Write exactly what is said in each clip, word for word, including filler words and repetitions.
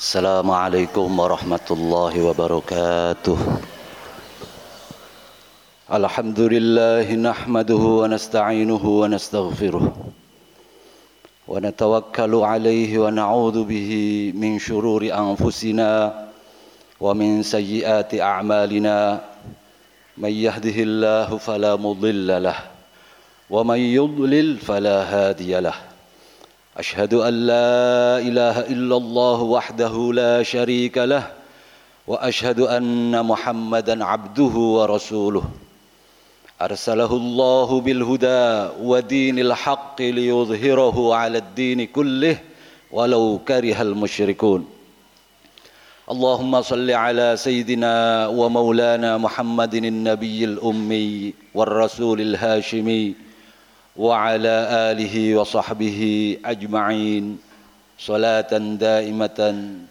Assalamualaikum warahmatullahi wabarakatuh. Alhamdulillahi nahmaduhu wa nasta'inuhu wa nastaghfiruh wa natawakkalu alaihi wa na'udhu bihi min syururi anfusina wa min sayyiati a'malina. Man yahdihillahu fala mudilla lah wa man yudlil fala hadiya lah. Ashhadu an la ilaha illallah wahdahu la syarika lah wa ashhadu anna Muhammadan abduhu wa rasuluh. Arsalahu Allahu bil huda wa dinil haqqi liyudhhirahu 'ala ad-din kullih walau karihal musyrikun. Allahumma salli ala sayyidina wa maulana Muhammadin an-nabiyil ummi war rasulil hashimi wa ala alihi wa sahbihi ajma'in salatan daimatan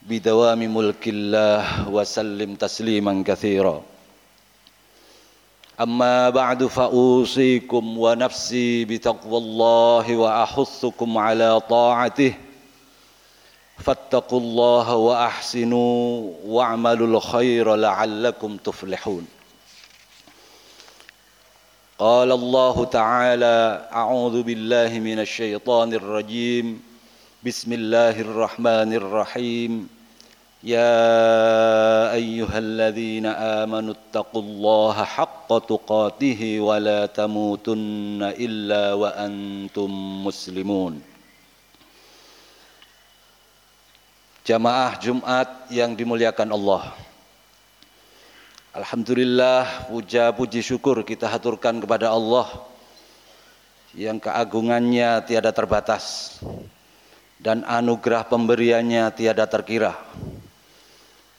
bidawami mulkillah wa sallim tasliman katsira. Amma ba'du fa usikum wa nafsi bi taqwallahi wa ahussukum ala ta'atihi. Fattaqullaha wa ahsinu wa'malul khaira la'allakum tuflihun. Qala Allahu ta'ala, a'udzu billahi minasy syaithanir rajim. Bismillahirrahmanirrahim. Ya ayyuhalladzina amanu taqullaha haqqa tuqatih wa la tamutunna illa wa antum muslimun. Jamaah Jumat yang dimuliakan Allah, alhamdulillah, puja puji syukur kita haturkan kepada Allah yang keagungannya tiada terbatas dan anugerah pemberiannya tiada terkira.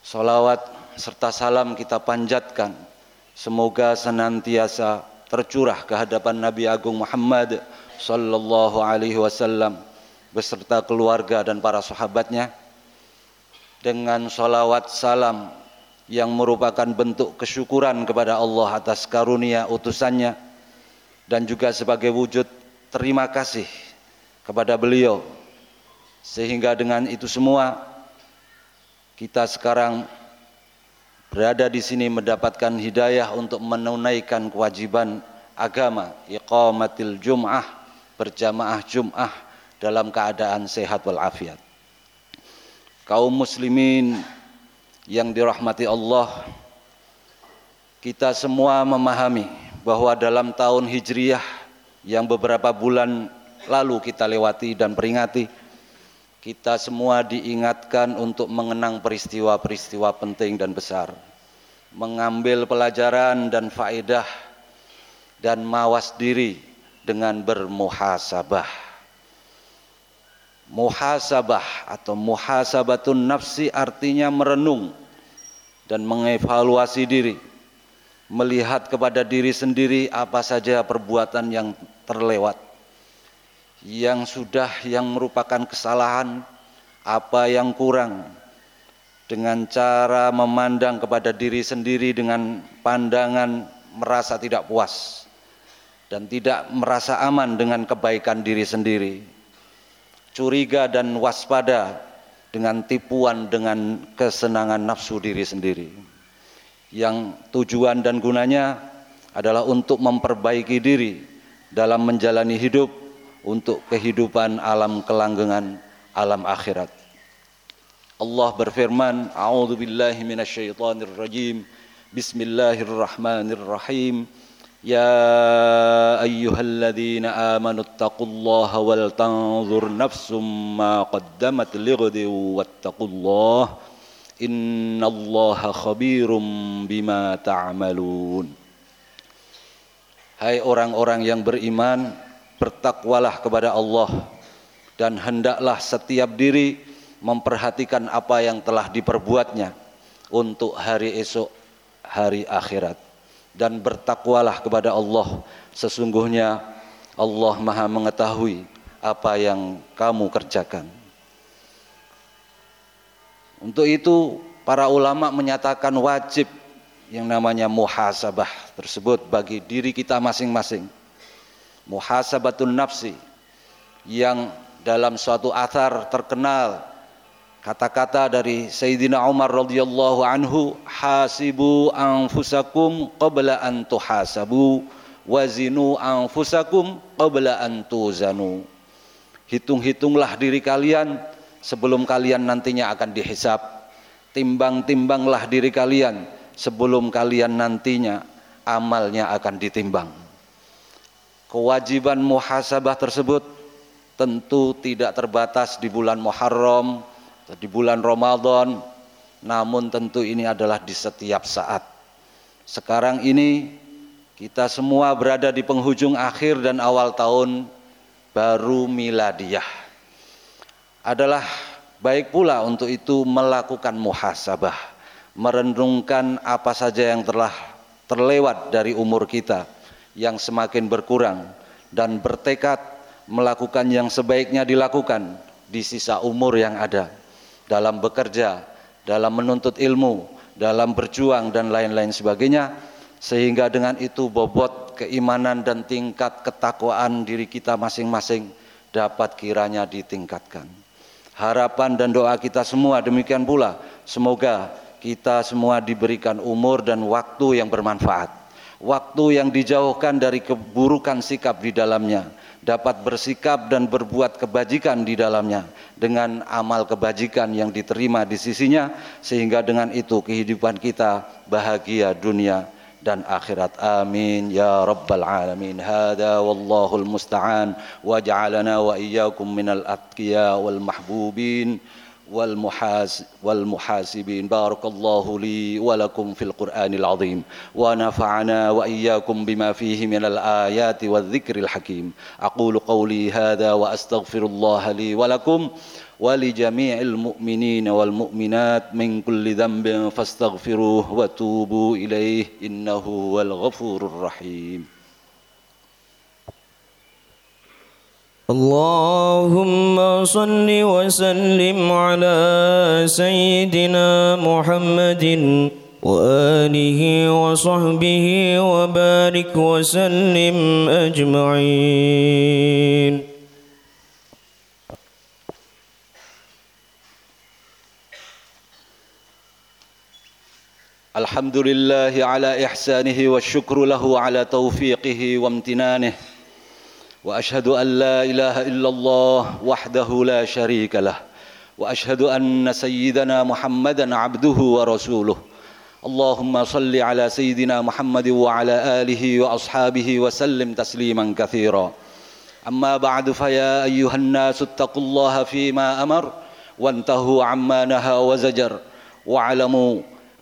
Salawat serta salam kita panjatkan, semoga senantiasa tercurah ke hadapan Nabi Agung Muhammad sallallahu alaihi wasallam beserta keluarga dan para sahabatnya, dengan sholawat salam yang merupakan bentuk kesyukuran kepada Allah atas karunia utusannya dan juga sebagai wujud terima kasih kepada beliau, sehingga dengan itu semua kita sekarang berada di sini mendapatkan hidayah untuk menunaikan kewajiban agama iqamatil jum'ah, berjamaah jum'ah dalam keadaan sehat walafiat. Kaum muslimin yang dirahmati Allah, kita semua memahami bahwa dalam tahun Hijriah yang beberapa bulan lalu kita lewati dan peringati, kita semua diingatkan untuk mengenang peristiwa-peristiwa penting dan besar, mengambil pelajaran dan faedah, dan mawas diri dengan bermuhasabah. Muhasabah atau muhasabatun nafsi artinya merenung dan mengevaluasi diri, melihat kepada diri sendiri apa saja perbuatan yang terlewat, yang sudah, yang merupakan kesalahan, apa yang kurang, dengan cara memandang kepada diri sendiri dengan pandangan merasa tidak puas dan tidak merasa aman dengan kebaikan diri sendiri, curiga dan waspada dengan tipuan dengan kesenangan nafsu diri sendiri, yang tujuan dan gunanya adalah untuk memperbaiki diri dalam menjalani hidup untuk kehidupan alam kelanggengan, alam akhirat. Allah berfirman, a'udzu billahi minasy syaithanir rajim. Bismillahirrahmanirrahim. Ya ayyuhalladzina amanuttaqullaha wal tanzur nafsum ma qaddamat lighdi wattaqullaha innallaha khabirum bima ta'malun. Hai orang-orang yang beriman, bertakwalah kepada Allah dan hendaklah setiap diri memperhatikan apa yang telah diperbuatnya untuk hari esok, hari akhirat. Dan bertakwalah kepada Allah, sesungguhnya Allah Maha mengetahui apa yang kamu kerjakan. Untuk itu para ulama menyatakan wajib yang namanya muhasabah tersebut bagi diri kita masing-masing. Muhasabatun nafsi yang dalam suatu athar terkenal Kata-kata dari Sayyidina Umar radhiyallahu anhu, hasibu anfusakum qabla an tuhasabu wazinu anfusakum qabla an tuzanu. Hitung-hitunglah diri kalian sebelum kalian nantinya akan dihisab. Timbang-timbanglah diri kalian sebelum kalian nantinya amalnya akan ditimbang. Kewajiban muhasabah tersebut tentu tidak terbatas di bulan Muharram, di bulan Ramadan, namun tentu ini adalah di setiap saat. Sekarang ini kita semua berada di penghujung akhir dan awal tahun baru miladiyah. Adalah baik pula untuk itu melakukan muhasabah, merenungkan apa saja yang telah terlewat dari umur kita yang semakin berkurang, dan bertekad melakukan yang sebaiknya dilakukan di sisa umur yang ada, dalam bekerja, dalam menuntut ilmu, dalam berjuang dan lain-lain sebagainya, sehingga dengan itu bobot keimanan dan tingkat ketakwaan diri kita masing-masing dapat kiranya ditingkatkan. Harapan dan doa kita semua demikian pula, semoga kita semua diberikan umur dan waktu yang bermanfaat, waktu yang dijauhkan dari keburukan sikap di dalamnya, dapat bersikap dan berbuat kebajikan di dalamnya dengan amal kebajikan yang diterima di sisinya, sehingga dengan itu kehidupan kita bahagia dunia dan akhirat. Amin ya rabbal alamin. Hada wallahul musta'an waj'alana wa iyyakum minal atqiya wal mahbubin wal muhas wal muhasibin. Barakallahu li wa lakum fil Qur'anil azim wa nafa'ana wa iyyakum bima fihi minal ayati wadh-dhikril hakim. Aqulu qawli hadha wa astaghfirullaha li wa lakum wa li jami'il mu'minina wal mu'minat min kulli dhanbin fastaghfiruhu wa tubu ilayhi innahu wal ghafurur rahim. Allahumma salli wa sallim ala Sayyidina Muhammadin wa alihi wa sahbihi wa barik wa sallim ajma'in. Alhamdulillahi ala ihsanihi wa syukru lahu ala taufiqihi wa amtinanihi. وأشهد أن لا إله إلا الله وحده لا شريك له وأشهد أن سيدنا محمدا عبده ورسوله. اللهم صل على سيدنا محمد وعلى آله وأصحابه وسلم تسليما كثيرا. أما بعد فيا أيها الناس اتقوا الله فيما أمر وانتهوا عما نهى وزجر واعلموا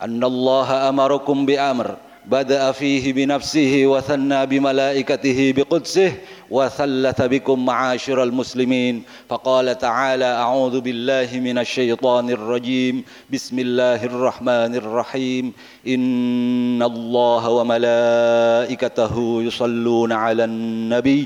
أن الله أمركم بأمر بدأ فيه بنفسه وثنى بملائكته بقدسه وثلث بكم معاشر المسلمين، فقال تعالى: أعوذ بالله من الشيطان الرجيم، بسم الله الرحمن الرحيم، إن الله وملائكته يصلون على النبي،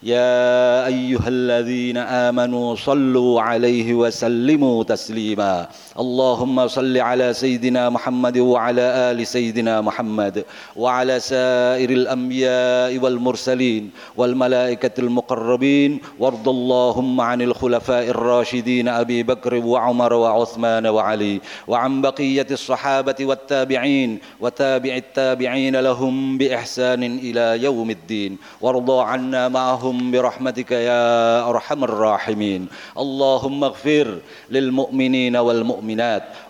يا أيها الذين آمنوا صلوا عليه وسلموا تسليما. اللهم صل على سيدنا محمد وعلى آل سيدنا محمد وعلى سائر الأنبياء والمرسلين والملائكة المقربين، وارض اللهم عن الخلفاء الراشدين أبي بكر وعمر وعثمان وعلي، وعن بقية الصحابة والتابعين وتابع التابعين لهم بإحسان إلى يوم الدين، وارض عنا معهم برحمتك يا أرحم الراحمين. اللهم اغفر للمؤمنين والمؤمنات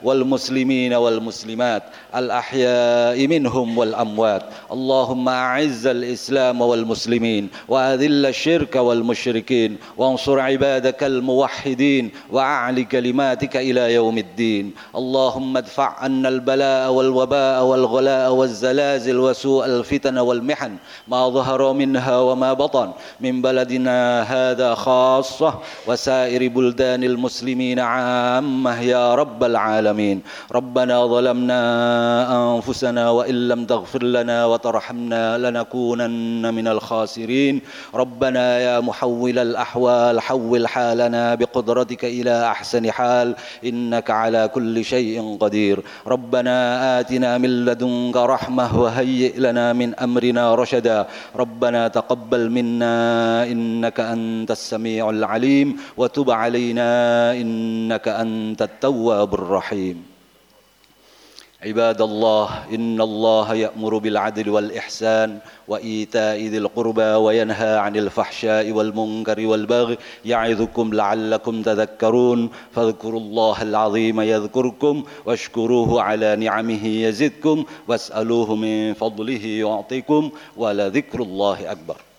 والمسلمين والمسلمات الأحياء منهم والأموات. اللهم أعز الإسلام والمسلمين وأذل الشرك والمشركين وانصر عبادك الموحدين وأعلِ كلماتك إلى يوم الدين. اللهم ادفع عنا البلاء والوباء والغلاء والزلازل وسوء الفتن والمحن ما ظهر منها وما بطن من بلدنا هذا خاصة وسائر بلدان المسلمين عامة يا رب العالمين. ربنا ظلمنا أنفسنا وإن لم تغفر لنا وترحمنا لنكونن من الخاسرين. ربنا يا محول الأحوال حول حالنا بقدرتك إلى أحسن حال إنك على كل شيء قدير. ربنا آتنا من لدنك رحمة وهيئ لنا من أمرنا رشدا. ربنا تقبل منا innaka antas sami'ul alim wa tub alaina innaka antat tawwabur rahim. Ibadallah, innallaha ya'muru bil 'adli wal ihsan wa ita'i dzil qurba wa yanha 'anil fahsya'i wal munkari wal baghi ya'idzukum la'allakum tadhakkarun. Fadhkurullaha al-'azima yadhkurkum washkuruhu 'ala ni'amihi yazidkum was'aluhu min fadlihi yu'tikum wa la dzikrullahi akbar.